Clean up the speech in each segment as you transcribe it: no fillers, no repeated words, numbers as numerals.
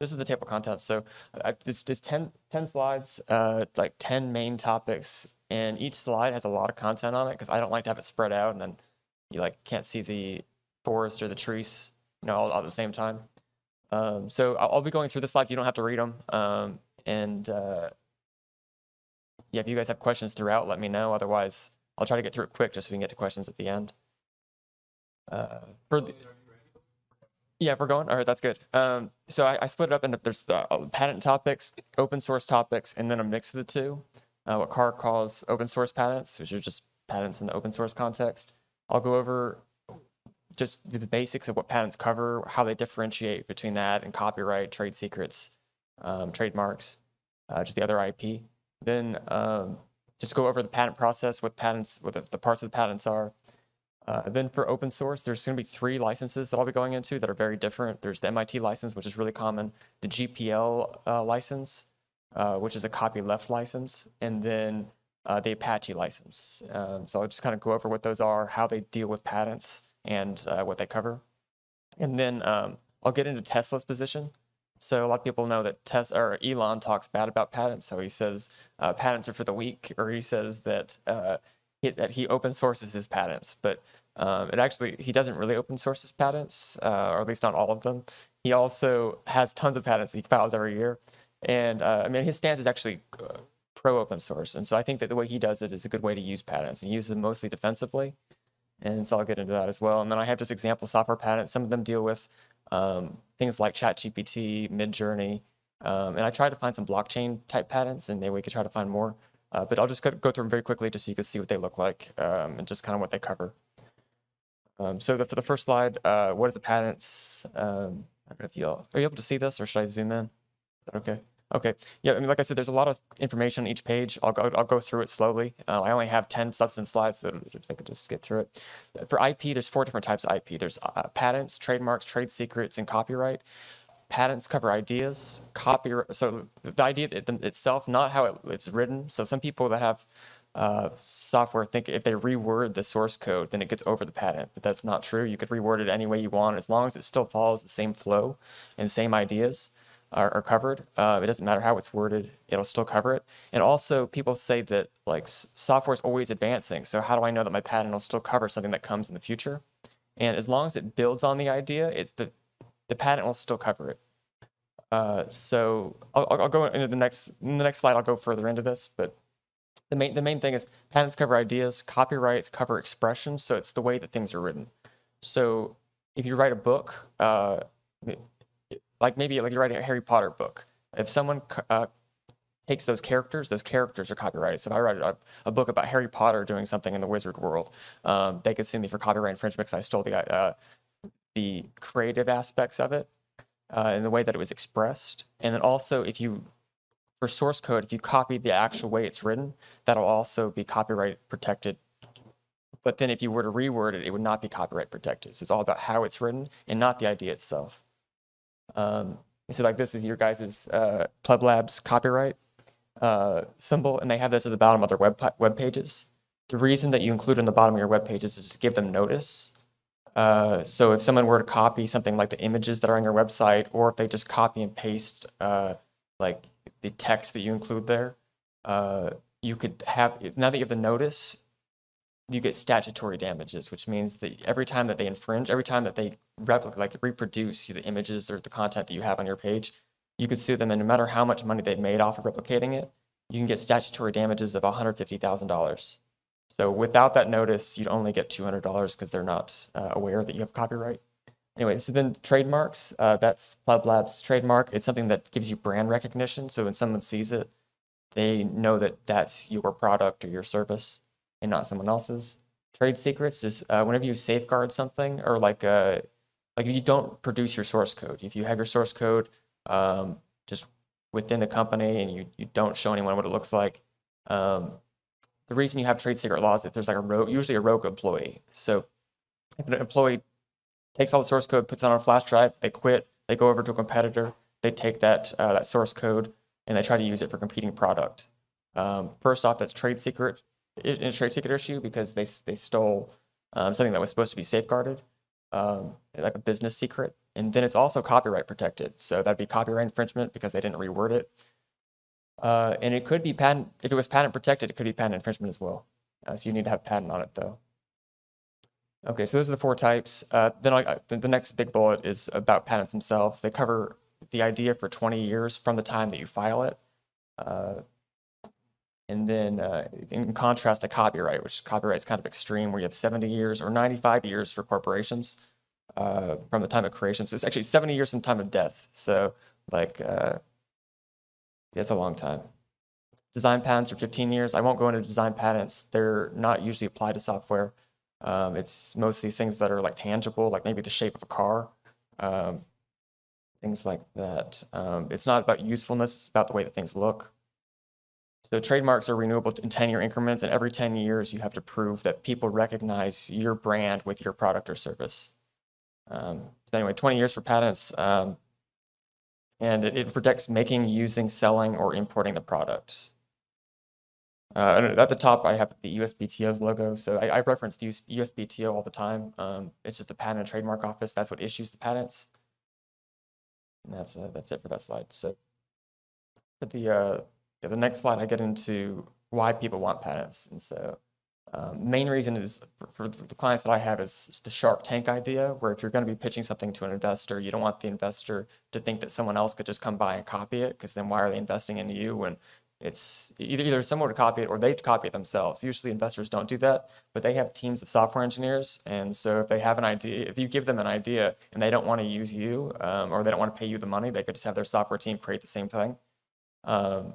This is the table of contents. So it's just 10 slides, like 10 main topics, and each slide has a lot of content on it because I don't like to have it spread out and then you like can't see the forest or the trees, you know, all at the same time. So I'll be going through the slides. You don't have to read them. Yeah, if you guys have questions throughout, let me know. Otherwise, I'll try to get through it quick just so we can get to questions at the end. Yeah, if we're going, all right, that's good. So I split it up into, there's the patent topics, open source topics, and then a mix of the two, what Carr calls open source patents, which are just patents in the open source context. I'll go over just the basics of what patents cover, how they differentiate between that and copyright, trade secrets, trademarks, just the other IP. Then just go over the patent process, what patents, what the parts of the patents are. Then for open source, there's going to be 3 licenses that I'll be going into that are very different. There's the MIT license, which is really common, the GPL license, which is a copyleft license, and then the Apache license. So I'll just kind of go over what those are, how they deal with patents, and what they cover. And then I'll get into Tesla's position. So a lot of people know that Elon talks bad about patents. So he says patents are for the weak, or he says that he open sources his patents, but it actually, he doesn't really open source his patents, or at least not all of them. He also has tons of patents that he files every year. And I mean, his stance is actually pro open source. And so I think that the way he does it is a good way to use patents, and he uses them mostly defensively. And so I'll get into that as well. And then I have just example software patents. Some of them deal with things like ChatGPT, Midjourney. And I tried to find some blockchain type patents, and maybe we could try to find more. But I'll just go through them very quickly just so you can see what they look like and just kind of what they cover. So for the first slide, what is a patent? I don't know if y'all, are you able to see this, or should I zoom in? Is that okay? Okay. Yeah, I mean, like I said, there's a lot of information on each page. I'll go through it slowly. I only have 10 substance slides, so I could just skip through it. For IP, there's 4 different types of IP. There's patents, trademarks, trade secrets, and copyright. Patents cover ideas, copyright, so the idea itself, not how it's written. So some people that have software think if they reword the source code, then it gets over the patent, but that's not true. You could reword it any way you want, as long as it still follows the same flow and same ideas are covered. It doesn't matter how it's worded, it'll still cover it. And also people say that like software is always advancing. So how do I know that my patent will still cover something that comes in the future? And as long as it builds on the idea, it's the patent will still cover it. So I'll go into the next slide. I'll go further into this, but the main thing is patents cover ideas, copyrights cover expressions. So it's the way that things are written. So if you write a book, like you write a Harry Potter book, if someone takes those characters are copyrighted. So if I write a book about Harry Potter doing something in the wizard world, they could sue me for copyright infringement because I stole the creative aspects of it and the way that it was expressed. And then also if you, for source code, if you copy the actual way it's written, that'll also be copyright protected. But then if you were to reword it, it would not be copyright protected. So it's all about how it's written and not the idea itself. So like this is your guys' Pleb Labs copyright symbol, and they have this at the bottom of their web pages. The reason that you include in the bottom of your web pages is to give them notice. So if someone were to copy something like the images that are on your website, or if they just copy and paste like the text that you include there, you could have, now that you have the notice, you get statutory damages, which means that every time that they infringe, every time that they reproduce the images or the content that you have on your page, you could sue them, and no matter how much money they've made off of replicating it, you can get statutory damages of $150,000. So without that notice, you'd only get $200 because they're not aware that you have copyright. Anyway, so then trademarks, that's Pleb Labs trademark. It's something that gives you brand recognition. So when someone sees it, they know that that's your product or your service and not someone else's. Trade secrets is whenever you safeguard something, or like if you don't produce your source code. If you have your source code just within the company and you don't show anyone what it looks like, the reason you have trade secret laws is if there's like usually a rogue employee. So if an employee takes all the source code, puts it on a flash drive, they quit, they go over to a competitor, they take that source code and they try to use it for competing product. First off, that's trade secret, a trade secret issue because they stole something that was supposed to be safeguarded, like a business secret. And then it's also copyright protected. So that'd be copyright infringement because they didn't reword it. And it could be patent, if it was patent protected, it could be patent infringement as well. So you need to have patent on it though. Okay, so those are the four types. Then the next big bullet is about patents themselves. They cover the idea for 20 years from the time that you file it. And then in contrast to copyright, which copyright is kind of extreme, where you have 70 years or 95 years for corporations from the time of creation. So it's actually 70 years from the time of death. So like, it's a long time. Design patents are 15 years. I won't go into design patents. They're not usually applied to software. It's mostly things that are like tangible, like maybe the shape of a car, things like that. It's not about usefulness, it's about the way that things look. So trademarks are renewable in 10-year increments, and every 10 years you have to prove that people recognize your brand with your product or service. So anyway, 20 years for patents, and it protects making, using, selling, or importing the product. At the top, I have the USPTO's logo. So I reference the USPTO all the time. It's just the Patent and Trademark Office. That's what issues the patents. And that's it for that slide. So but the next slide, I get into why people want patents. And so main reason is for the clients that I have is the Shark Tank idea, where if you're going to be pitching something to an investor, you don't want the investor to think that someone else could just come by and copy it, because then why are they investing in you when it's either someone to copy it or they copy it themselves. Usually investors don't do that, but they have teams of software engineers. And so if they have an idea, if you give them an idea and they don't want to use you or they don't want to pay you the money, they could just have their software team create the same thing. And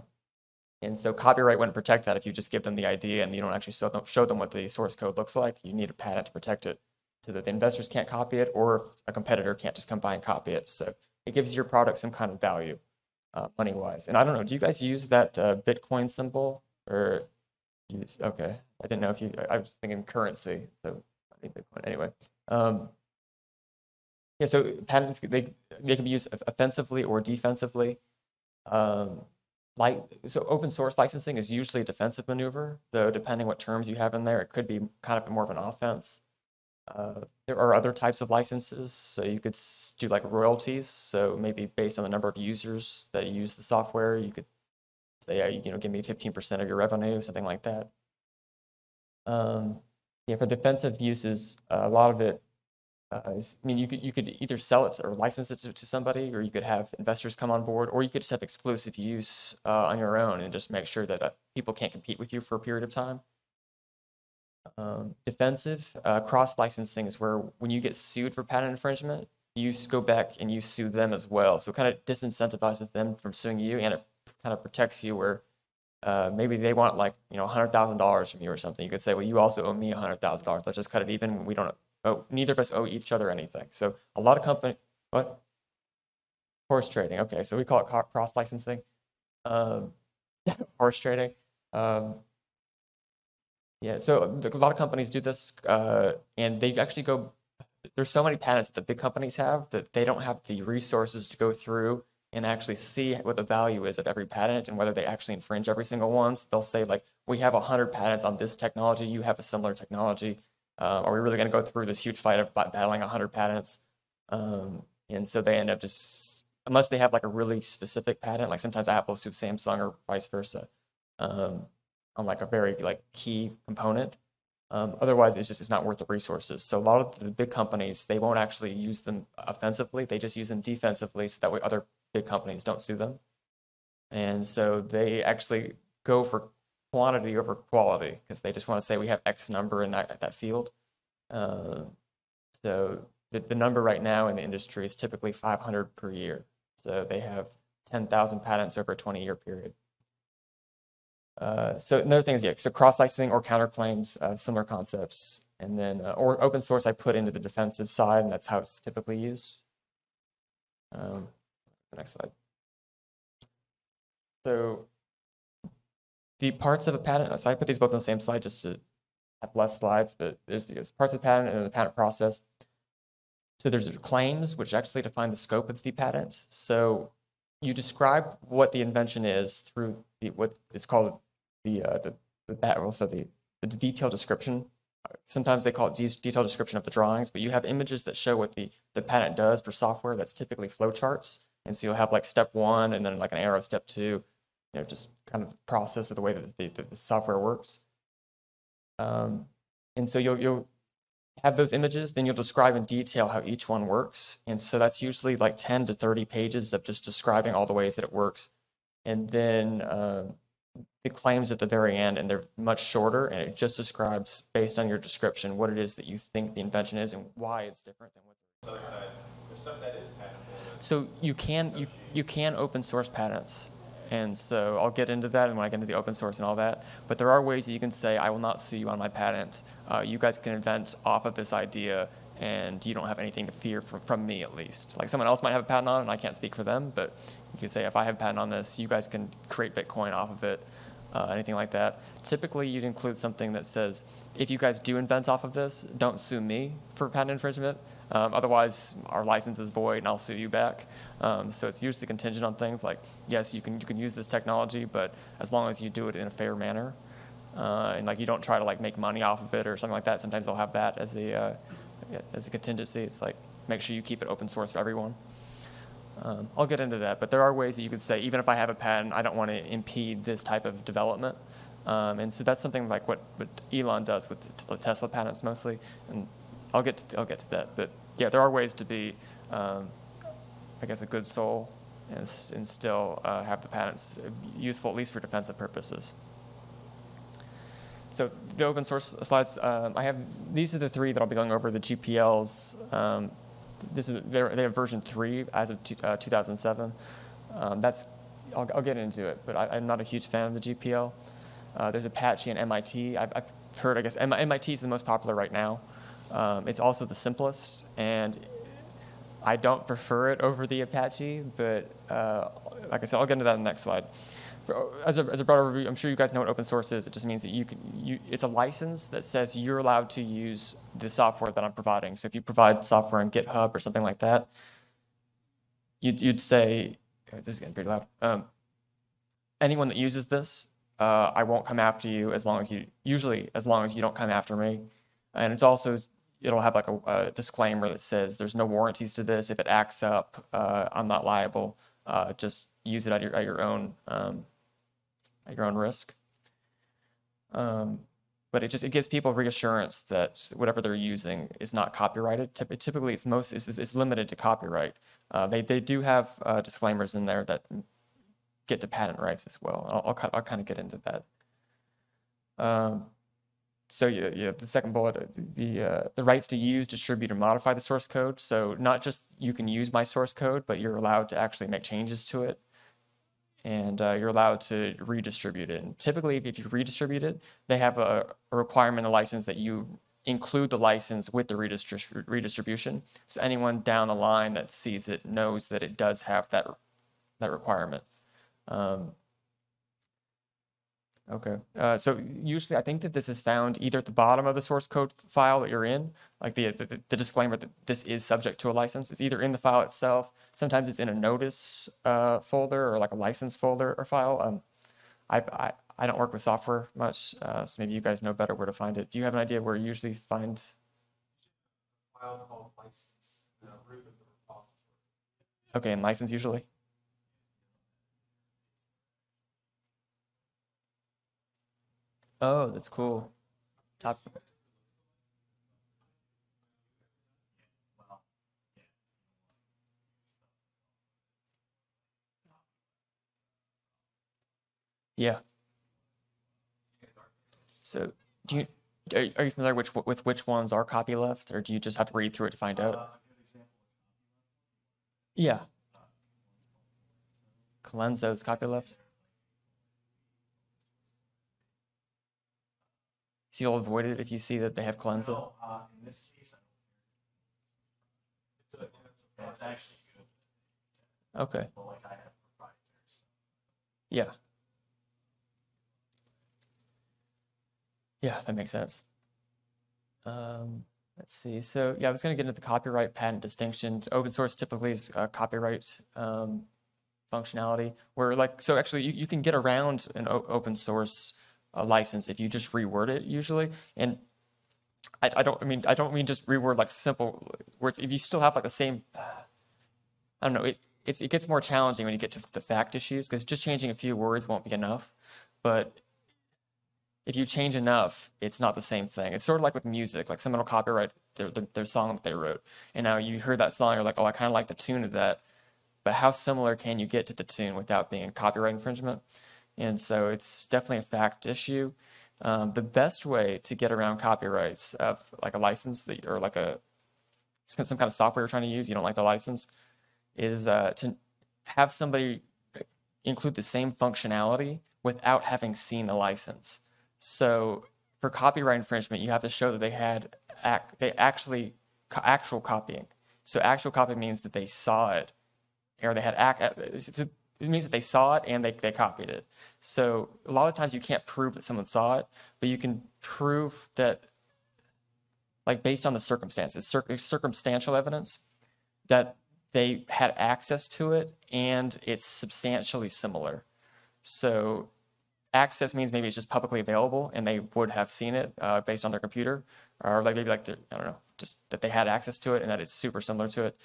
so copyright wouldn't protect that if you just give them the idea and you don't actually show them what the source code looks like. You need a patent to protect it so that the investors can't copy it or if a competitor can't just come by and copy it. So it gives your product some kind of value. Money-wise. And I don't know, do you guys use that Bitcoin symbol? Or, okay, I didn't know if you, I was thinking currency, so I think Bitcoin, anyway. Yeah, so patents, they can be used offensively or defensively. So open source licensing is usually a defensive maneuver, though depending what terms you have in there, it could be kind of more of an offense. There are other types of licenses, so you could do like royalties. So maybe based on the number of users that use the software, you could say, you know, give me 15% of your revenue, something like that. Yeah, for defensive uses, a lot of it, is, I mean, you could either sell it or license it to somebody, or you could have investors come on board, or you could just have exclusive use on your own and just make sure that people can't compete with you for a period of time. Defensive cross-licensing is where when you get sued for patent infringement, you go back and you sue them as well. So it kind of disincentivizes them from suing you, and it kind of protects you where maybe they want like, you know, $100,000 from you or something. You could say, well, you also owe me $100,000. Let's just cut it even. We don't owe, neither of us owe each other anything. So a lot of company, what? Horse trading. Okay, so we call it cross-licensing. Horse trading. Yeah, so a lot of companies do this, and they actually go, there's so many patents that the big companies have that they don't have the resources to go through and actually see what the value is of every patent and whether they actually infringe every single one. So they'll say like, we have 100 patents on this technology, you have a similar technology. Are we really going to go through this huge fight of battling 100 patents? And so they end up just, unless they have like a really specific patent, like sometimes Apple sues Samsung or vice versa. On like a very like key component. Otherwise, it's not worth the resources. So a lot of the big companies, they won't actually use them offensively. They just use them defensively so that way other big companies don't sue them. And so they actually go for quantity over quality because they just want to say we have X number in that field. So the number right now in the industry is typically 500 per year. So they have 10,000 patents over a 20-year period. So another thing is, yeah, so cross-licensing or counterclaims, similar concepts. And then, or open source I put into the defensive side, and that's how it's typically used. Next slide. So the parts of a patent, so I put these both on the same slide just to have less slides, but there's parts of the patent and the patent process. So there's claims, which actually define the scope of the patent. So you describe what the invention is through what is called the detailed description sometimes they call it detailed description of the drawings, but you have images that show what the patent does for software. That's typically flowcharts. And so you'll have like step one and then like an arrow step two, you know, just kind of the process of the way that the software works. And so you'll have those images, then you'll describe in detail how each one works. And so that's usually like 10 to 30 pages of just describing all the ways that it works. And then the claims at the very end, and they're much shorter, and it just describes, based on your description, what it is that you think the invention is and why it's different than what's other side. There's stuff that is patentable. So you can open source patents. And so I'll get into that, and when I get into the open source and all that, but there are ways that you can say, I will not sue you on my patent. You guys can invent off of this idea, and you don't have anything to fear from me, at least. Like, someone else might have a patent on it, and I can't speak for them, but you can say, if I have a patent on this, you guys can create Bitcoin off of it, anything like that. Typically, you'd include something that says, if you guys do invent off of this, don't sue me for patent infringement. Otherwise, our license is void, and I'll sue you back. So it's usually contingent on things like, yes, you can use this technology, but as long as you do it in a fair manner, and like you don't try to like make money off of it or something like that. Sometimes they'll have that as a contingency. It's like, make sure you keep it open source for everyone. I'll get into that, but there are ways that you could say, even if I have a patent, I don't want to impede this type of development. And so that's something like what Elon does with the Tesla patents mostly, and I'll get to that, but yeah, there are ways to be, I guess, a good soul and still have the patents useful, at least for defensive purposes. So the open source slides, these are the three that I'll be going over. The GPLs, they have version 3 as of 2007. I'll get into it, but I'm not a huge fan of the GPL. There's Apache and MIT. I've heard, I guess, MIT is the most popular right now. It's also the simplest, and I don't prefer it over the Apache, but like I said, I'll get into that in the next slide. As a broader overview, I'm sure you guys know what open source is. It just means that it's a license that says you're allowed to use the software that I'm providing. So if you provide software on GitHub or something like that, you'd say, this is getting pretty loud, anyone that uses this, I won't come after you as long as you don't come after me. And it's also, it'll have like a disclaimer that says there's no warranties to this. If it acts up, I'm not liable. Just use it at your own risk. But it gives people reassurance that whatever they're using is not copyrighted. Typically, it's limited to copyright. They do have disclaimers in there that get to patent rights as well. I'll kind of get into that. So yeah, the second bullet, the rights to use, distribute, or modify the source code. So not just you can use my source code, but you're allowed to actually make changes to it, and you're allowed to redistribute it. And typically, if you redistribute it, they have a requirement in the license that you include the license with the redistribution. So anyone down the line that sees it knows that it does have that requirement. Okay, so usually I think that this is found either at the bottom of the source code file that you're in, like the disclaimer that this is subject to a license. It's either in the file itself, sometimes it's in a notice folder or like a license folder or file. I don't work with software much, so maybe you guys know better where to find it. Do you have an idea where you usually find? A file called license, the root of the repository. Okay, and license usually? Oh, that's cool. Top. Yeah. So, are you familiar with which ones are copyleft, or do you just have to read through it to find out? Yeah. Colenso's copyleft. So you'll avoid it if you see that they have Colenso? No, in this case, I don't. It's actually good. Okay. Well, like I have proprietors. Yeah. Yeah, that makes sense. Let's see. So yeah, I was going to get into the copyright patent distinction. Open source typically is copyright functionality, where like, so actually you can get around an open source a license if you just reword it usually, and I don't mean just reword like simple words. If you still have like the same, I don't know, it gets more challenging when you get to the fact issues, because just changing a few words won't be enough. But if you change enough, it's not the same thing. It's sort of like with music. Like someone will copyright their song that they wrote, and now you heard that song, you're like, oh, I kind of like the tune of that, but how similar can you get to the tune without being a copyright infringement? And so it's definitely a fact issue. The best way to get around copyrights of like a license that, or like a some kind of software you're trying to use, you don't like the license, is to have somebody include the same functionality without having seen the license. So for copyright infringement, you have to show that they had actual copying. So actual copy means that they saw it, or they had it means that they saw it and they copied it. So a lot of times you can't prove that someone saw it, but you can prove that, like based on the circumstances, circumstantial evidence, that they had access to it and it's substantially similar. So access means maybe it's just publicly available and they would have seen it based on their computer, or like maybe like, I don't know, just that they had access to it and that it's super similar to it.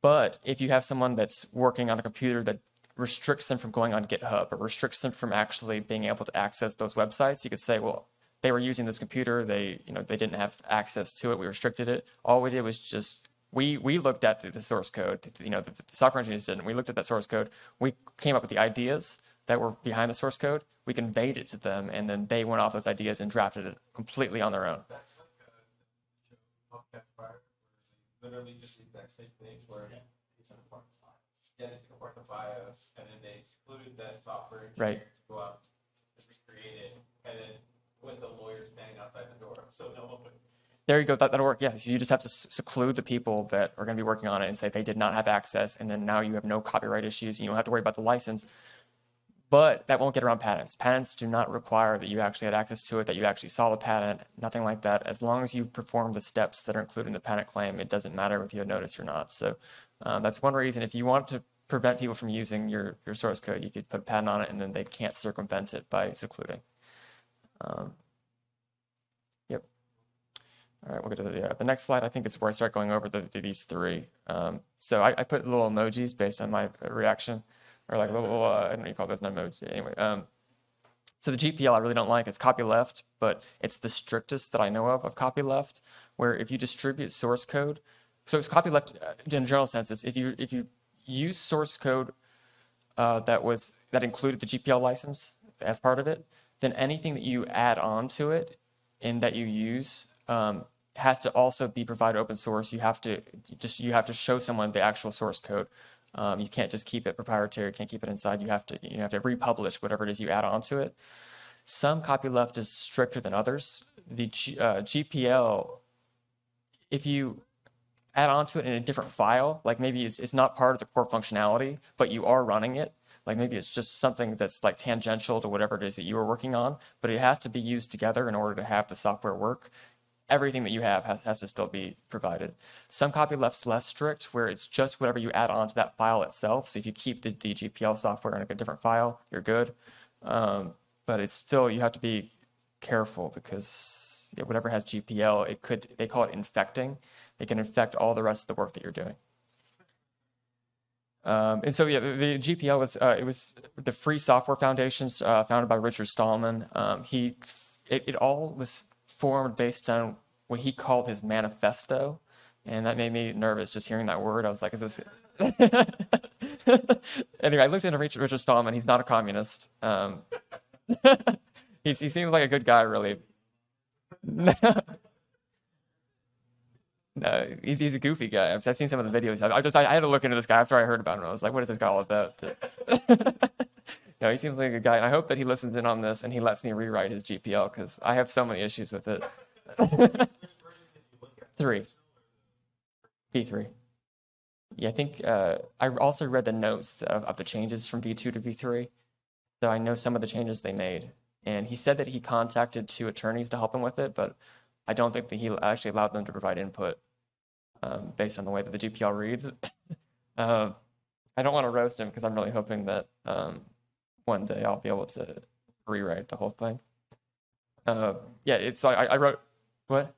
But if you have someone that's working on a computer that restricts them from going on GitHub, or restricts them from actually being able to access those websites, you could say, well, they were using this computer, they didn't have access to it, we restricted it. All we did was just, we looked at the source code, the software engineers didn't. We looked at that source code, we came up with the ideas that were behind the source code, we conveyed it to them, and then they went off those ideas and drafted it completely on their own. That's like a podcast, literally just the exact same thing where they took apart the BIOS. Yeah, they took apart the BIOS, and then they excluded that software engineer to go out and recreate it, and then with the lawyer standing outside the door, so no one would. There you go, that'll work, yeah. So you just have to seclude the people that are going to be working on it and say they did not have access, and then now you have no copyright issues, and you don't have to worry about the license. But that won't get around patents. Patents do not require that you actually had access to it, that you actually saw the patent, nothing like that. As long as you perform the steps that are included in the patent claim, it doesn't matter if you had notice or not. So that's one reason. If you want to prevent people from using your source code, you could put a patent on it, and then they can't circumvent it by secluding. Yep. All right, we'll go to the next slide. I think is where I start going over these three. So I put little emojis based on my reaction. Or like little, I don't know what you call those, not modes. Anyway, so the GPL I really don't like. It's copyleft, but it's the strictest that I know of copyleft, where if you distribute source code, so it's copyleft in general senses. If you use source code that included the GPL license as part of it, then anything that you add on to it and that you use has to also be provided open source. You have to show someone the actual source code. You can't just keep it proprietary, you can't keep it inside. You have to republish whatever it is you add onto it. Some copyleft is stricter than others. The GPL, if you add onto it in a different file, like maybe it's not part of the core functionality, but you are running it. Like maybe it's just something that's like tangential to whatever it is that you are working on, but it has to be used together in order to have the software work. Everything that you have has to still be provided. Some copyleft's less strict, where it's just whatever you add on to that file itself. So if you keep the GPL software in a different file, you're good. But it's still, you have to be careful, because whatever has GPL, they call it infecting. It can infect all the rest of the work that you're doing. And so, yeah, the GPL was it was the Free Software Foundations, founded by Richard Stallman. It all was formed based on what he called his manifesto, and that made me nervous just hearing that word. I was like, is this anyway, I looked into Richard Stallman. He's not a communist. He seems like a good guy, really. No, he's a goofy guy. I've seen some of the videos. I had to look into this guy after I heard about him. I was like, what is this guy all about? No, he seems like a good guy, and I hope that he listens in on this and he lets me rewrite his GPL, because I have so many issues with it. 3. V3. Yeah, I think I also read the notes of the changes from V2 to V3, so I know some of the changes they made. And he said that he contacted 2 attorneys to help him with it, but I don't think that he actually allowed them to provide input based on the way that the GPL reads. I don't want to roast him, because I'm really hoping that one day I'll be able to rewrite the whole thing. Yeah, it's like I wrote, what?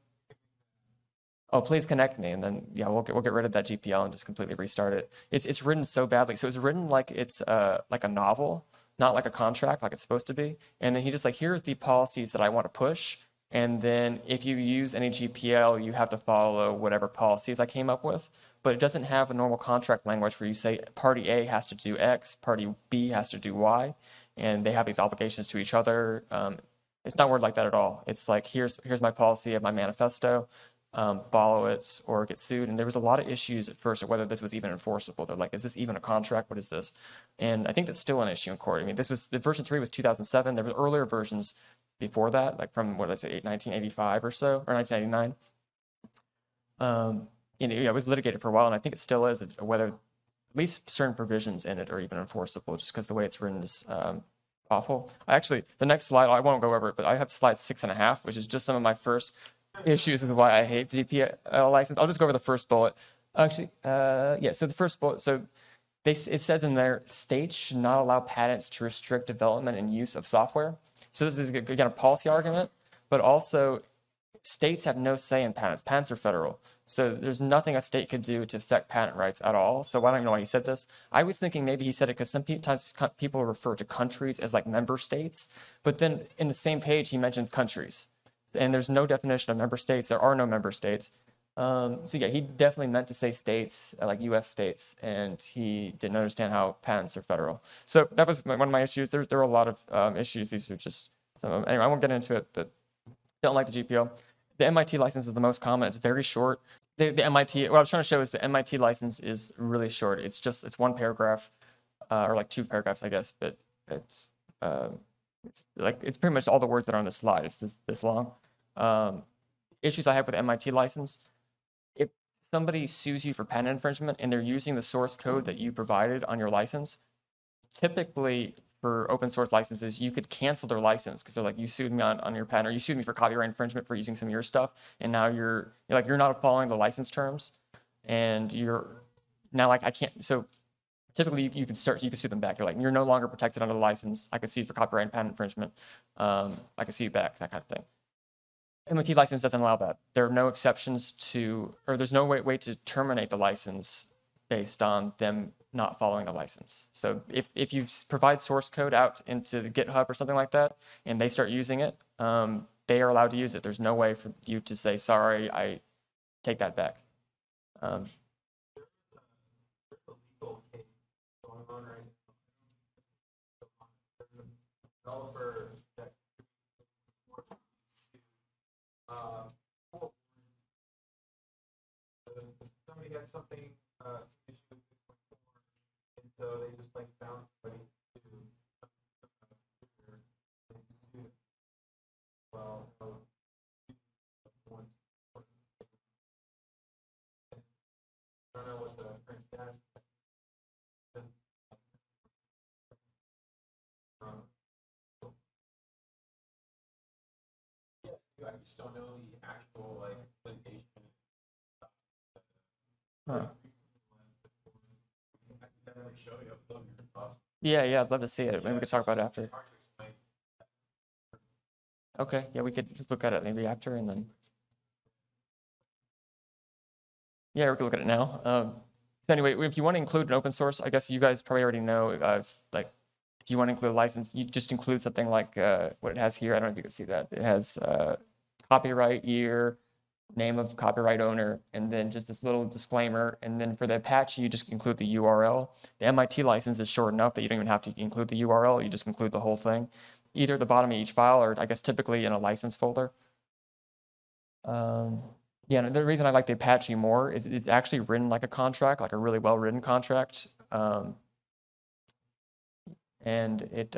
oh, please connect me. And then, yeah, we'll get rid of that GPL and just completely restart it. It's written so badly. So it's written like it's like a novel, not like a contract, like it's supposed to be. And then he just like, here are the policies that I want to push. And then if you use any GPL, you have to follow whatever policies I came up with. But it doesn't have a normal contract language where you say party A has to do X, party B has to do Y, and they have these obligations to each other. It's not worded like that at all. It's like, here's my policy of my manifesto. Follow it or get sued. And there was a lot of issues at first of whether this was even enforceable. They're like, is this even a contract? What is this? And I think that's still an issue in court. I mean, this was, the version 3 was 2007. There were earlier versions before that, like from, what did I say, 1985 or so, or 1999. And it, you know, it was litigated for a while, and I think it still is, whether at least certain provisions in it are even enforceable, just because the way it's written is awful. Actually, the next slide, I won't go over it, but I have slide 6.5, which is just some of my first issues with why I hate GPL license. I'll just go over the first bullet. Actually, yeah, so the first bullet, so it says in there, states should not allow patents to restrict development and use of software. So this is, again, a policy argument, but also states have no say in patents. Patents are federal. So there's nothing a state could do to affect patent rights at all. So I don't even know why he said this. I was thinking maybe he said it because sometimes people refer to countries as like member states, but then in the same page, he mentions countries. And there's no definition of member states. There are no member states. So yeah, he definitely meant to say states, like US states, and he didn't understand how patents are federal. So that was one of my issues. There were a lot of issues. These were just some of them. Anyway, I won't get into it, but don't like the GPL. The MIT license is the most common. It's very short. The MIT, what I was trying to show is the MIT license is really short. It's just, it's one paragraph, or like two paragraphs, I guess, but it's pretty much all the words that are on the slide. It's this long. Issues I have with the MIT license. If somebody sues you for patent infringement and they're using the source code that you provided on your license, typically for open source licenses, you could cancel their license because they're like, you sued me on your patent, or you sued me for copyright infringement for using some of your stuff, and now you're like, you're not following the license terms, and you're now like, I can't. So typically you can sue them back. You're like, you're no longer protected under the license. I could sue you for copyright and patent infringement. I could sue you back, that kind of thing. MIT license doesn't allow that. There are no exceptions to, or there's no way to terminate the license based on them not following the license. So if you provide source code out into the GitHub or something like that, and they start using it, they are allowed to use it. There's no way for you to say, sorry, I take that back. Somebody had something issue with Bitcoin, and so they just like found somebody to well, I don't know what the current status is. I just don't know the actual like litigation. Huh. Yeah, I'd love to see it. Maybe we could talk about it after. Okay, yeah, we could look at it maybe after, and then yeah, we could look at it now. So anyway, if you want to include an open source, I guess you guys probably already know. Like, if you want to include a license, you just include something like what it has here. I don't know if you can see that. It has copyright year, name of copyright owner, and then just this little disclaimer. And then for the Apache, you just include the URL. The MIT license is short enough that you don't even have to include the URL. You just include the whole thing, either at the bottom of each file or I guess typically in a license folder. Yeah, and the reason I like the Apache more is it's actually written like a contract, like a really well-written contract. And it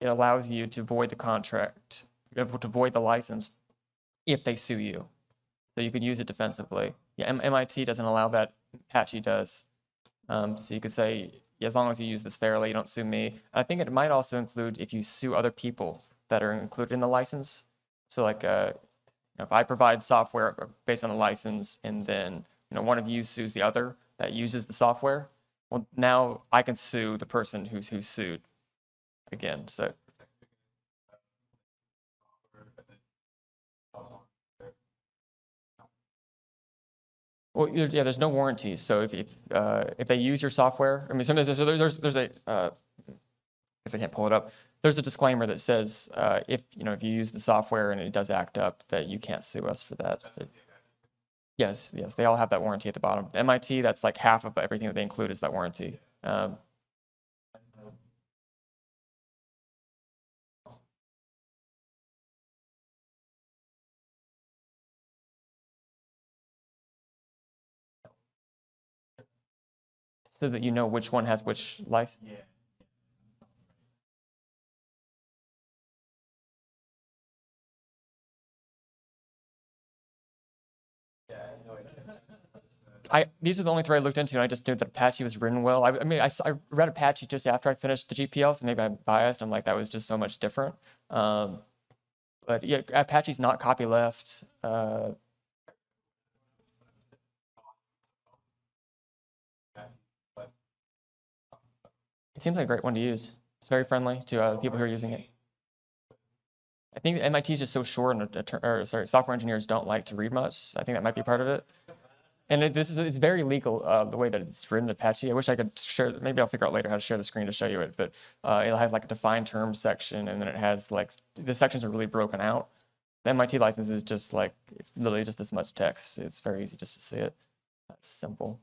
allows you to void the contract, to void the license if they sue you. So you could use it defensively. Yeah, MIT doesn't allow that. Apache does. So you could say, yeah, as long as you use this fairly, you don't sue me. I think it might also include if you sue other people that are included in the license. So like if I provide software based on a license and then one of you sues the other that uses the software, well, now I can sue the person who sued again. So Well, yeah, there's no warranties. So if they use your software, I mean, sometimes there's a, I guess I can't pull it up. There's a disclaimer that says if you use the software and it does act up, that you can't sue us for that. Yes, they all have that warranty at the bottom. MIT, that's like half of everything that they include is that warranty. So that you know which one has which license? Yeah. These are the only three I looked into, and I just knew that Apache was written well. I mean, I read Apache just after I finished the GPL, so maybe I'm biased. I'm like, that was just so much different. But yeah, Apache's not copyleft. It seems like a great one to use. It's very friendly to the people who are using it. I think MIT is just so short, and software engineers don't like to read much. I think that might be part of it. And it's very legal the way that it's written in Apache. I wish I could share. Maybe I'll figure out later how to share the screen to show you it. But it has like a defined terms section, and then it has like the sections are really broken out. The MIT license is just like it's literally just this much text. It's very easy just to see it. That's simple.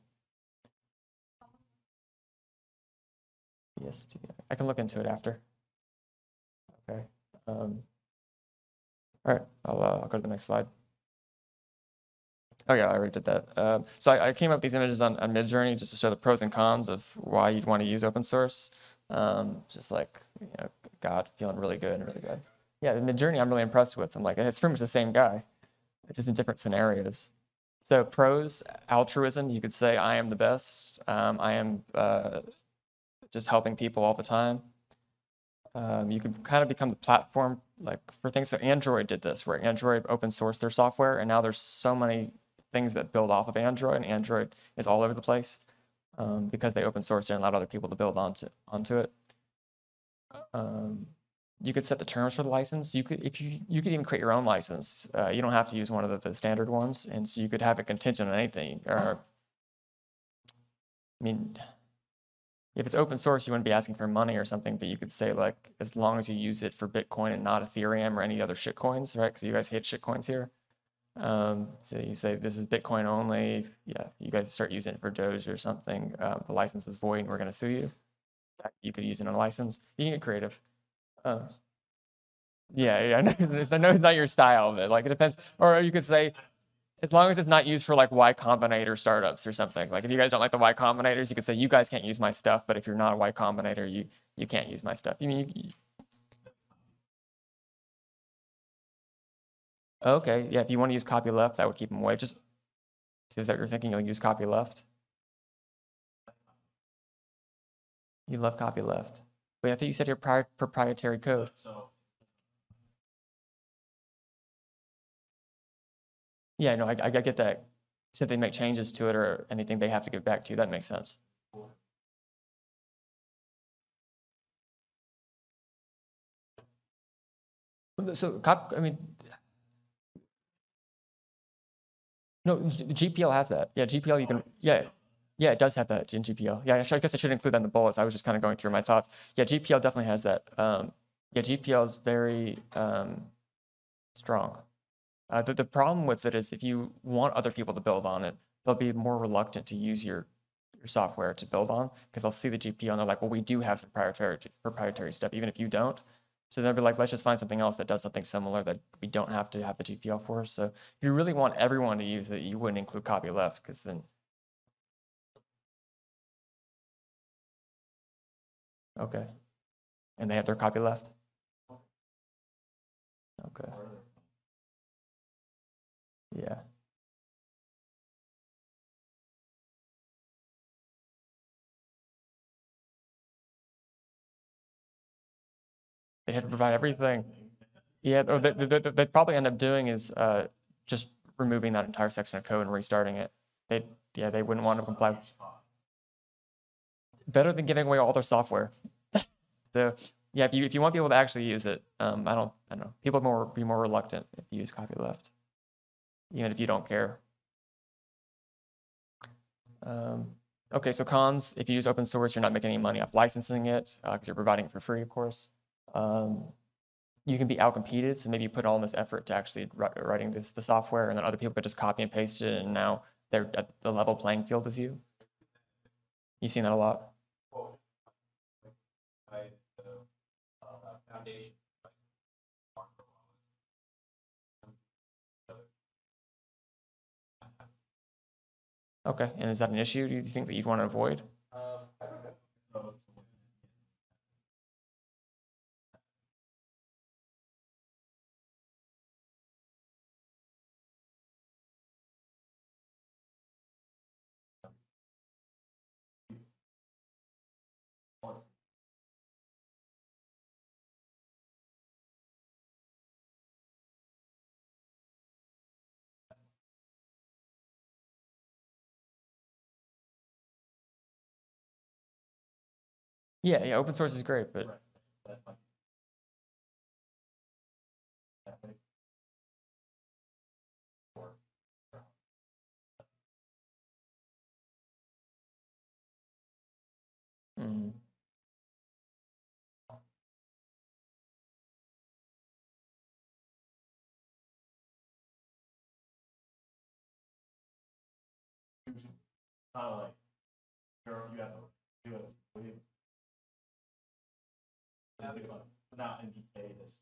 Yes, I can look into it after. Okay. All right, I'll go to the next slide. Oh yeah, I already did that. So I came up with these images on Midjourney just to show the pros and cons of why you'd want to use open source. Just like, you know, God, feeling really good, really good. Yeah, the Midjourney I'm really impressed with. I'm like, it's pretty much the same guy, just in different scenarios. So pros, altruism, you could say I am the best. I am just helping people all the time. You can kind of become the platform like for things. So Android did this, where Android open sourced their software, and now there's so many things that build off of Android, and Android is all over the place because they open sourced it and allowed other people to build onto it. You could set the terms for the license. You could even create your own license. You don't have to use one of the standard ones, and so you could have it contingent on anything. Or, I mean, if it's open source, you wouldn't be asking for money or something, but you could say like, as long as you use it for Bitcoin and not Ethereum or any other shitcoins, right? Because you guys hate shitcoins here. So you say, this is Bitcoin only. Yeah, you guys start using it for Doge or something. The license is void and we're gonna sue you. You could use it on a license. You can get creative. Yeah, I know it's not your style, but like it depends. Or you could say, as long as it's not used for like Y Combinator startups or something. Like if you guys don't like the Y Combinators, you could say you guys can't use my stuff, but if you're not a Y Combinator, you can't use my stuff. I mean, okay, yeah, if you want to use copyleft, that would keep them away. Just, so is that what you're thinking, you'll use copyleft? You love copyleft. Wait, I thought you said your proprietary code. Yeah, no, I get that. So if they make changes to it or anything they have to give back to you, that makes sense. So, I mean, no, GPL has that. Yeah, GPL, you can, yeah, it does have that in GPL. Yeah, I guess I should include that in the bullets. I was just kind of going through my thoughts. Yeah, GPL definitely has that. Yeah, GPL is very strong. The problem with it is if you want other people to build on it, they'll be more reluctant to use your software to build on because they'll see the GPL and they're like, well, we do have some proprietary stuff, even if you don't. So they'll be like, let's just find something else that does something similar that we don't have to have the GPL for. So if you really want everyone to use it, you wouldn't include copyleft because then... Okay. And they have their copyleft? Okay. Yeah. They had to provide everything. Yeah, or they'd probably end up doing is just removing that entire section of code and restarting it. They wouldn't want to comply. Better than giving away all their software. So yeah, if you want people to actually use it, I don't know. People be more reluctant if you use copyleft. Even if you don't care. Okay, so cons: if you use open source, you're not making any money off licensing it because you're providing it for free, of course. You can be outcompeted, so maybe you put all this effort to actually writing the software, and then other people could just copy and paste it, and now they're at the level playing field as you. You've seen that a lot. Okay, and is that an issue? Do you think that you'd want to avoid? Yeah, open source is great, but right. That's fine. You have to do it with you. Not in detail this.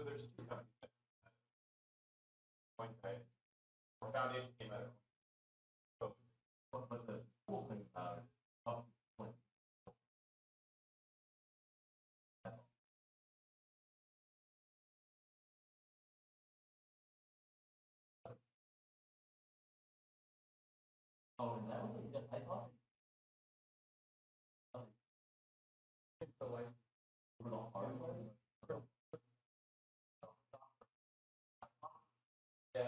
So there's two companies. One foundation came out of it. But the cool thing about it, oh, is that what you just type on? Yeah,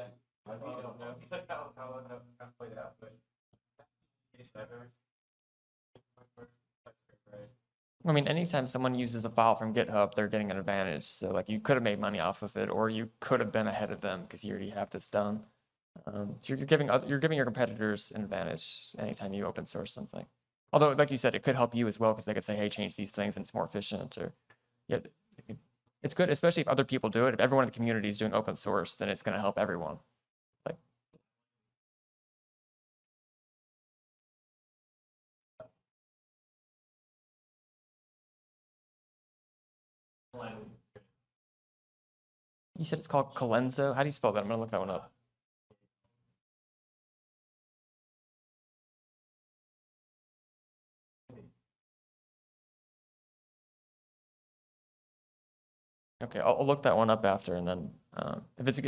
I don't know how long I've played out, but I mean, anytime someone uses a file from GitHub, they're getting an advantage. So, like, you could have made money off of it, or you could have been ahead of them because you already have this done. So you're giving your competitors an advantage anytime you open source something. Although, like you said, it could help you as well because they could say, "Hey, change these things, and it's more efficient." Or, yeah, it's good, especially if other people do it. If everyone in the community is doing open source, then it's going to help everyone. Like, you said it's called Colenso. How do you spell that? I'm going to look that one up. Okay, I'll look that one up after, and then if it's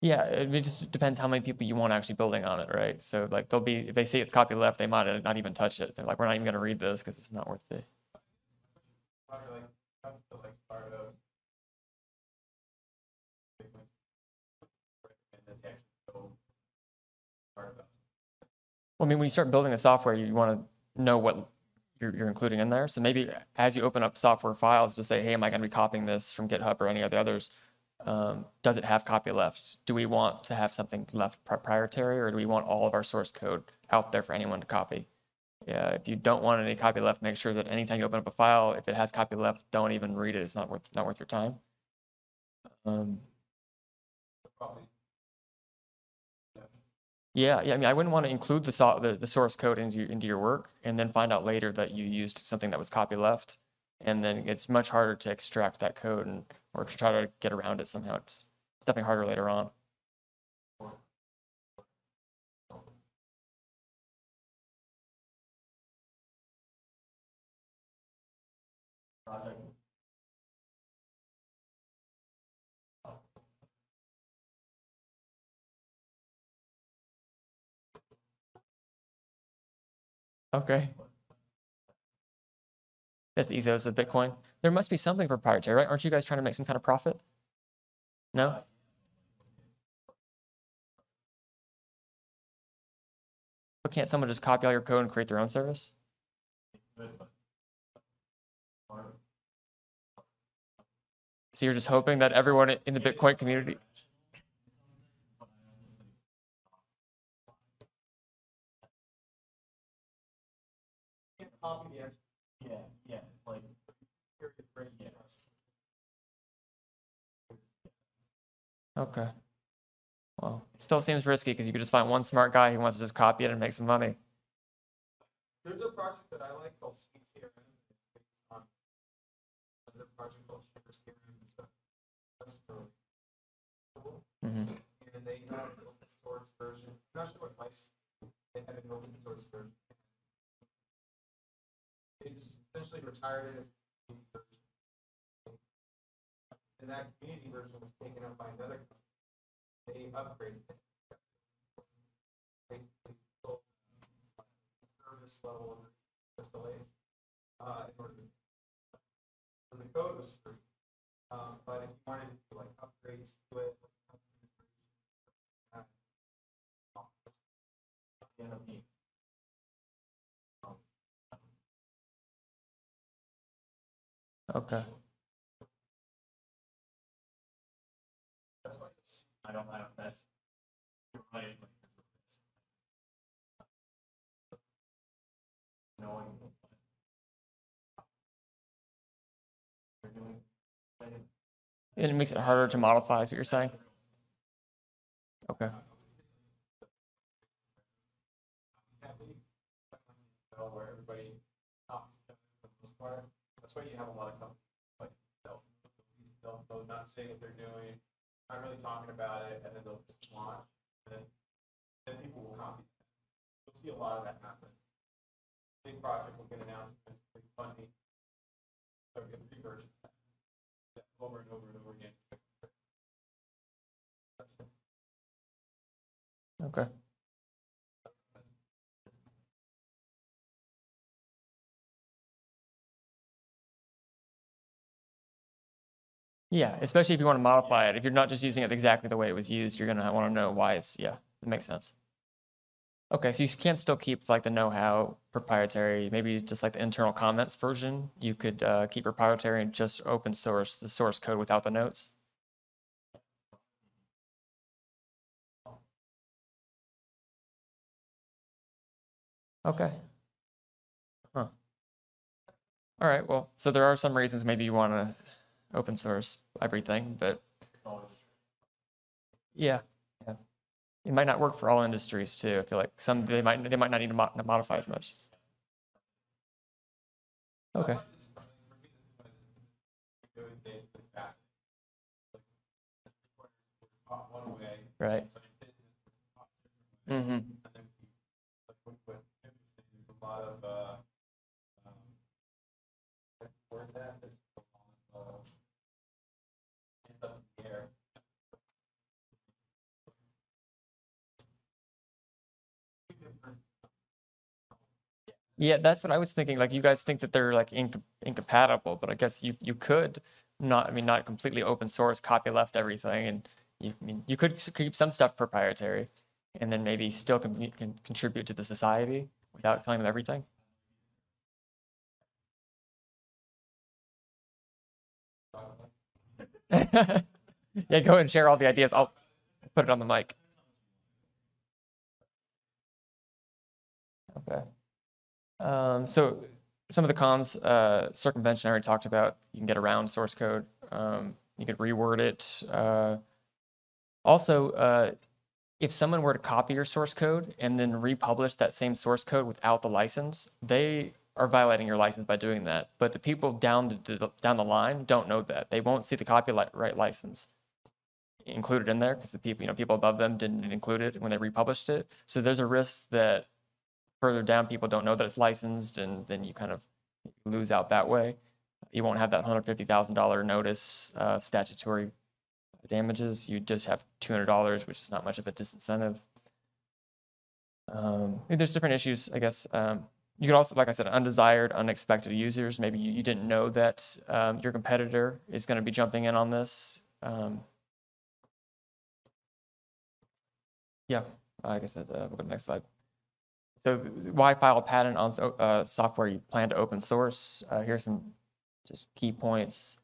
yeah, it just depends how many people you want actually building on it, right? So like they'll be, if they see it's copyleft, they might not even touch it. They're like, we're not even going to read this because it's not worth it. Well, I mean, when you start building the software, you want to know what you're including in there. So maybe as you open up software files, just say, hey, am I going to be copying this from GitHub or any of the others? Does it have copy left? Do we want to have something left proprietary, or do we want all of our source code out there for anyone to copy? Yeah, if you don't want any copy left, make sure that anytime you open up a file, if it has copy left, don't even read it. It's not worth your time. Yeah, I mean, I wouldn't want to include the source code into your work and then find out later that you used something that was copyleft, and then it's much harder to extract that code and or to try to get around it somehow. It's definitely harder later on. Okay. That's the ethos of Bitcoin. There must be something proprietary, right? Aren't you guys trying to make some kind of profit? No? But can't someone just copy all your code and create their own service? So you're just hoping that everyone in the Bitcoin community... Okay. Well, it still seems risky because you could just find one smart guy who wants to just copy it and make some money. There's a project that I like called SuiteCRM. There's a project called SugarCRM. And they have an open source version. I'm not sure what device they have an open source version. They just essentially retired it as a community version. And that community version was taken up by another company. They upgraded it. They sold service level SLAs in order to. So the code was free. But if you wanted to do like upgrades to it, you know, okay. I don't that's right. Knowing what you're doing. And it makes it harder to modify, is what you're saying? Okay. Where everybody that's why you have a lot of companies like they'll not say what they're doing. Not really talking about it, and then they'll just launch, and then people will copy that. You'll see a lot of that happen. Big project will get announced, and it's pretty funny. So we get a reversion of that over and over and over again. Okay. Yeah, especially if you want to modify it. If you're not just using it exactly the way it was used, you're going to want to know why it's, yeah, it makes sense. Okay, so you can still keep like the know-how proprietary, maybe just like the internal comments version. You could keep proprietary and just open source the source code without the notes. Okay. Huh. All right, well, so there are some reasons maybe you want to open source everything, but yeah, it might not work for all industries too. I feel like some they might not need to modify as much. Okay. Right. Mm-hmm. Yeah, that's what I was thinking. Like, you guys think that they're like incompatible, but I guess you could not. I mean, not completely open source, copy left everything, and you could keep some stuff proprietary, and then maybe still can contribute to the society without telling them everything. Yeah, go ahead and share all the ideas. I'll put it on the mic. Okay. So some of the cons, circumvention I already talked about. You can get around source code. You could reword it. Also, if someone were to copy your source code and then republish that same source code without the license, they are violating your license by doing that. But the people down the line don't know that. They won't see the copyright license included in there because the people above them didn't include it when they republished it. So there's a risk that further down, people don't know that it's licensed, and then you kind of lose out that way. You won't have that $150,000 notice, statutory damages. You just have $200, which is not much of a disincentive. There's different issues, I guess. You could also, like I said, undesired, unexpected users. Maybe you didn't know that your competitor is going to be jumping in on this. Yeah, I guess that, we'll go to the next slide. So why file a patent on software you plan to open source? Here's some just key points.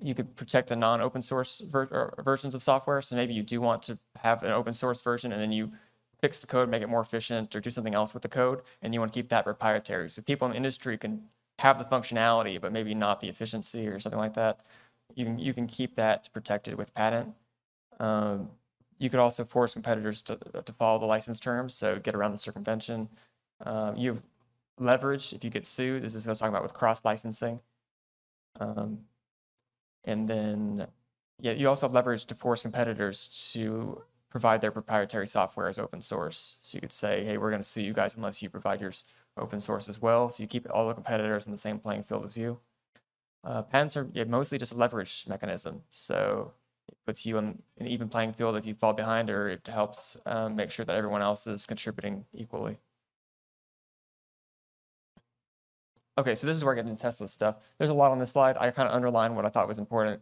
You could protect the non-open source versions of software. So maybe you do want to have an open source version, and then you fix the code, make it more efficient, or do something else with the code, and you want to keep that proprietary. So people in the industry can have the functionality, but maybe not the efficiency or something like that. You can keep that protected with patent. You could also force competitors to follow the license terms, so get around the circumvention. You have leverage if you get sued. This is what I was talking about with cross-licensing. And then, yeah, you also have leverage to force competitors to provide their proprietary software as open source. So you could say, hey, we're going to sue you guys unless you provide yours open source as well. So you keep all the competitors in the same playing field as you. Patents are mostly just a leverage mechanism. So it puts you on an even playing field if you fall behind, or it helps make sure that everyone else is contributing equally. Okay, so this is where I get into Tesla stuff. There's a lot on this slide. I kind of underlined what I thought was important.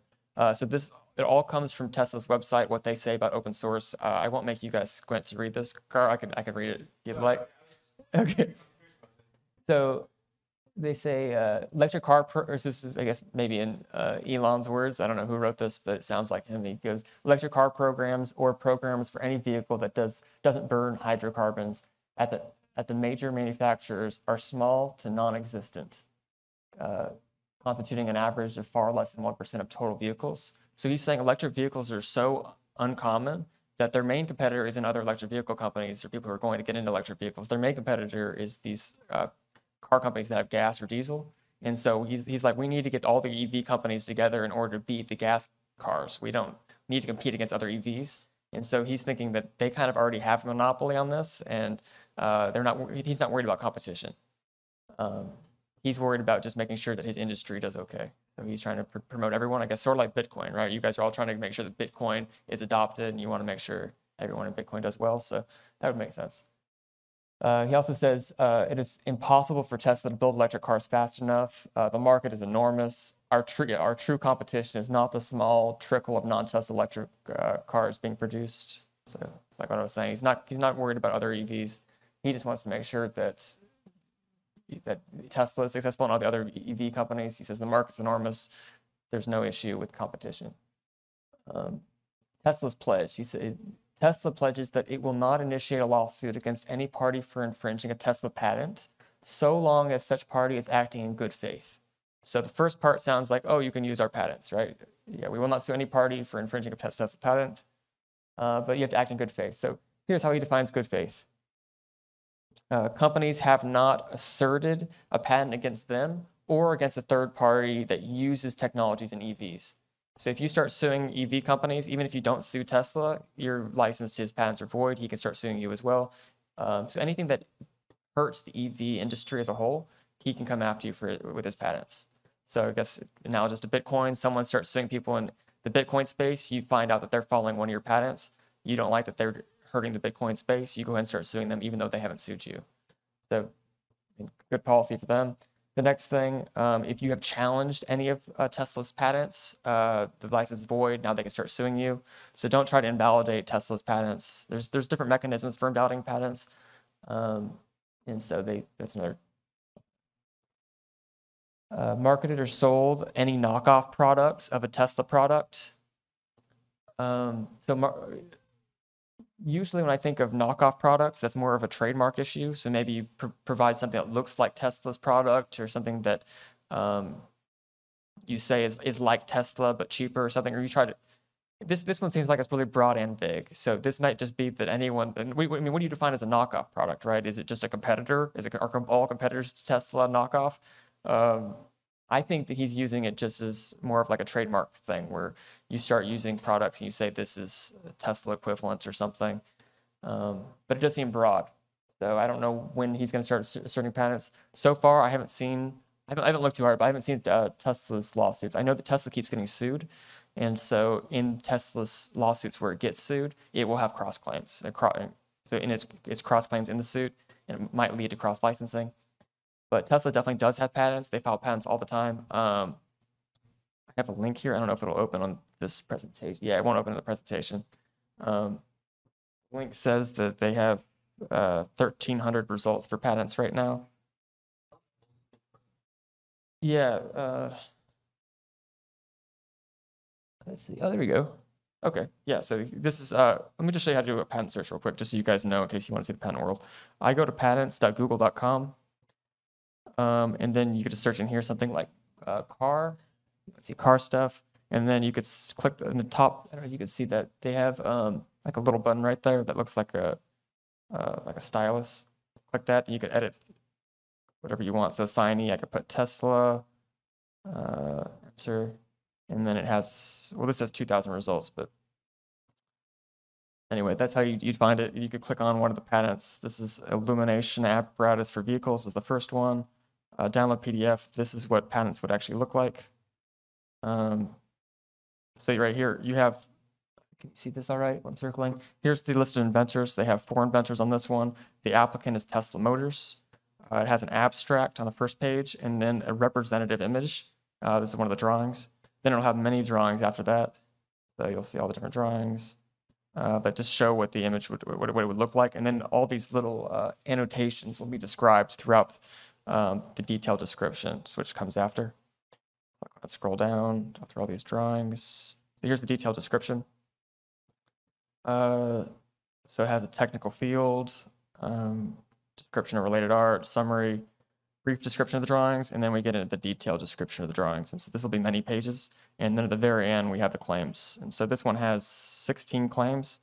So this, it all comes from Tesla's website, what they say about open source. I won't make you guys squint to read this. Carl, I can read it if you'd like. Okay. So they say electric car purchases, I guess maybe in Elon's words, I don't know who wrote this, but it sounds like him. He goes, electric car programs or programs for any vehicle that doesn't burn hydrocarbons at the major manufacturers are small to non-existent, constituting an average of far less than 1% of total vehicles. So he's saying electric vehicles are so uncommon that their main competitor isn't other electric vehicle companies or people who are going to get into electric vehicles. Their main competitor is these car companies that have gas or diesel. And so he's like, we need to get all the EV companies together in order to beat the gas cars. We don't need to compete against other EVs. And so he's thinking that they kind of already have a monopoly on this, and he's not worried about competition. He's worried about just making sure that his industry does okay. So he's trying to promote everyone, I guess, sort of like Bitcoin, right? You guys are all trying to make sure that Bitcoin is adopted, and you want to make sure everyone in Bitcoin does well. So that would make sense. He also says, it is impossible for Tesla to build electric cars fast enough. The market is enormous. Our true competition is not the small trickle of non-Tesla electric cars being produced. So it's like what I was saying. He's not worried about other EVs. He just wants to make sure that Tesla is successful and all the other EV companies. He says the market's enormous. There's no issue with competition. Tesla's pledge. He said, Tesla pledges that it will not initiate a lawsuit against any party for infringing a Tesla patent, so long as such party is acting in good faith. So the first part sounds like, oh, you can use our patents, right? Yeah, we will not sue any party for infringing a Tesla patent, but you have to act in good faith. So here's how he defines good faith. Companies have not asserted a patent against them or against a third party that uses technologies in EVs. So if you start suing EV companies, even if you don't sue Tesla, your license to his patents are void. He can start suing you as well. So anything that hurts the EV industry as a whole, he can come after you with his patents. So I guess analogous to Bitcoin, someone starts suing people in the Bitcoin space, you find out that they're following one of your patents, you don't like that they're hurting the Bitcoin space, you go ahead and start suing them even though they haven't sued you. So good policy for them. The next thing, if you have challenged any of Tesla's patents, the license is void. Now they can start suing you. So don't try to invalidate Tesla's patents. There's different mechanisms for invalidating patents, and so that's another. Marketed or sold any knockoff products of a Tesla product. Usually when I think of knockoff products, that's more of a trademark issue. So maybe you provide something that looks like Tesla's product, or something that you say is like Tesla but cheaper or something, or you try to... This one seems like it's really broad and vague. So this might just be that anyone... I mean, what do you define as a knockoff product, right? Is it just a competitor? Are all competitors to Tesla knockoff? I think that he's using it just as more of like a trademark thing, where you start using products and you say this is Tesla equivalent or something. But it does seem broad. So I don't know when he's going to start asserting patents. So far, I haven't looked too hard, but I haven't seen Tesla's lawsuits. I know that Tesla keeps getting sued. And so in Tesla's lawsuits where it gets sued, it will have cross claims. So in its cross claims in the suit, and it might lead to cross licensing. But Tesla definitely does have patents. They file patents all the time. I have a link here. I don't know if it'll open on this presentation. Yeah, it won't open in the presentation. Link says that they have 1,300 results for patents right now. Yeah. Let's see. Oh, there we go. Okay. Yeah. So this is, let me just show you how to do a patent search real quick, just so you guys know in case you want to see the patent world. I go to patents.google.com. And then you could just search in here something like car. Let's see, car stuff. And then you could click in the top. I don't know if you can see that they have like a little button right there that looks like a stylus. Click that, and you can edit whatever you want. So assignee, I could put Tesla, answer, and then it has, well, this has 2,000 results, but anyway, that's how you'd find it. You could click on one of the patents. This is illumination apparatus for vehicles is the first one. Download PDF. This is what patents would actually look like. So right here, you have, can you see this all right? I'm circling. Here's the list of inventors. They have 4 inventors on this one. The applicant is Tesla Motors. It has an abstract on the first page and then a representative image. This is one of the drawings. Then it'll have many drawings after that. So you'll see all the different drawings that just show what the image would, what it would look like. And then all these little annotations will be described throughout the detailed descriptions, which comes after. Let's scroll down after all these drawings. So here's the detailed description. So it has a technical field, description of related art, summary, brief description of the drawings, and then we get into the detailed description of the drawings. And so this will be many pages. And then at the very end, we have the claims. And so this one has 16 claims.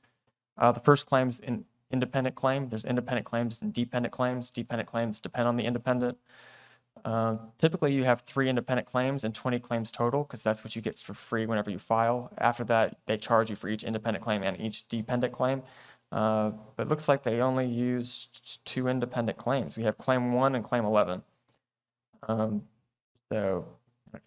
The first claim is an independent claim. There's independent claims and dependent claims. Dependent claims depend on the independent. Typically you have 3 independent claims and 20 claims total, because that's what you get for free whenever you file. After that, they charge you for each independent claim and each dependent claim. But it looks like they only used 2 independent claims. We have claim 1 and claim 11. So I'm going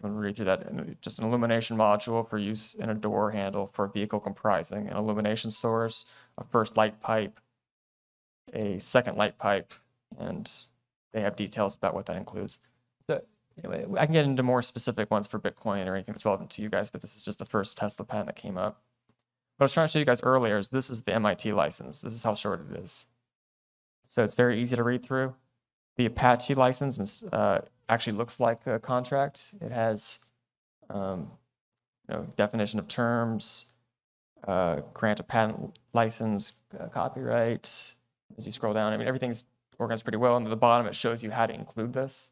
to read through that. Just an illumination module for use in a door handle for a vehicle comprising an illumination source, a first light pipe, a second light pipe, and they have details about what that includes. So anyway, I can get into more specific ones for Bitcoin or anything that's relevant to you guys, but this is just the first Tesla patent that came up. What I was trying to show you guys earlier is this is the MIT license. This is how short it is. So it's very easy to read through. The Apache license is, actually looks like a contract. It has you know, definition of terms, grant a patent license, copyright. As you scroll down, I mean, everything's organized pretty well. And at the bottom, it shows you how to include this.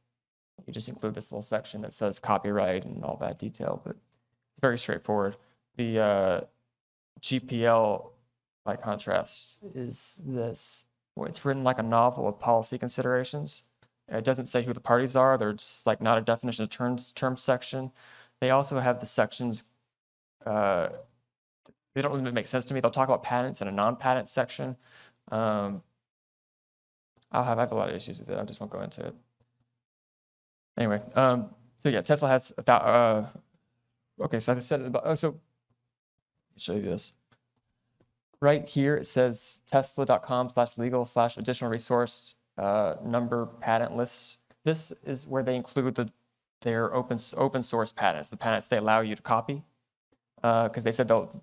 You just include this little section that says copyright and all that detail, but it's very straightforward. The GPL, by contrast, is this. It's written like a novel of policy considerations. It doesn't say who the parties are. They're just like not a definition of terms, term section. They also have the sections, they don't really make sense to me. They'll talk about patents in a non-patent section. I have a lot of issues with it. I just won't go into it. Anyway, so yeah, Tesla has okay, so I said, oh, so let me show you this. Right here, it says tesla.com/legal/additional resource number patent lists. This is where they include their open source patents, the patents they allow you to copy, because they said they'll,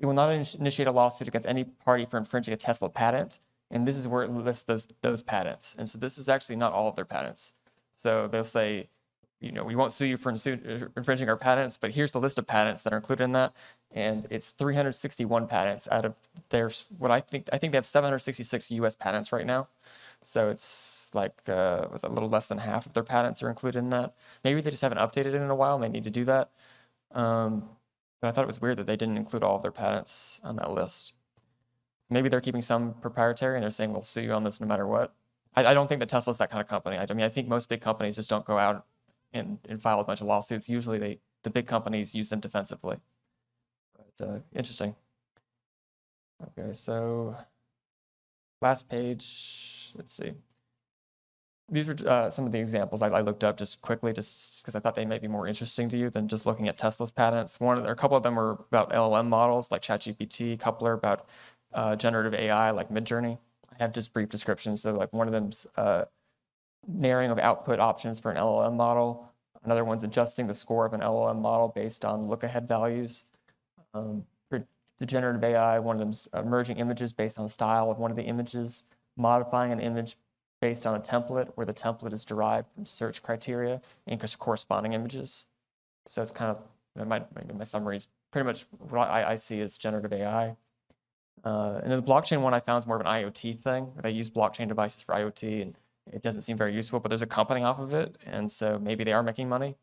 you will not initiate a lawsuit against any party for infringing a Tesla patent. And this is where it lists those patents. And so this is actually not all of their patents. So they'll say, you know, we won't sue you for infringing our patents, but here's the list of patents that are included in that. And it's 361 patents out of their, what I think they have 766 US patents right now. So it's like, was a little less than half of their patents are included in that. Maybe they just haven't updated it in a while and they need to do that. But I thought it was weird that they didn't include all of their patents on that list. Maybe they're keeping some proprietary and they're saying, we'll sue you on this no matter what. I don't think that Tesla's that kind of company. I mean, I think most big companies just don't go out and file a bunch of lawsuits. Usually the big companies use them defensively. But interesting. Okay, so last page, let's see. These were some of the examples I looked up just quickly, just because I thought they may be more interesting to you than just looking at Tesla's patents. A couple of them were about LLM models like ChatGPT, a couple are about generative AI like Midjourney. I have just brief descriptions. So like one of them's narrowing of output options for an LLM model. Another one's adjusting the score of an LLM model based on look-ahead values. to generative AI, one of them's merging images based on style of one of the images, modifying an image based on a template where the template is derived from search criteria and corresponding images. So that's kind of my summary is pretty much what I see as generative AI. And then the blockchain one I found is more of an IoT thing. They use blockchain devices for IoT, and it doesn't seem very useful, but there's a company off of it, and so maybe they are making money.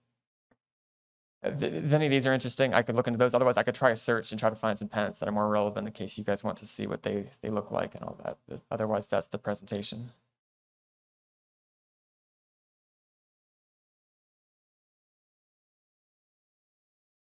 If any of these are interesting, I could look into those. Otherwise, I could try a search and try to find some patents that are more relevant in case you guys want to see what they look like and all that. But otherwise, that's the presentation.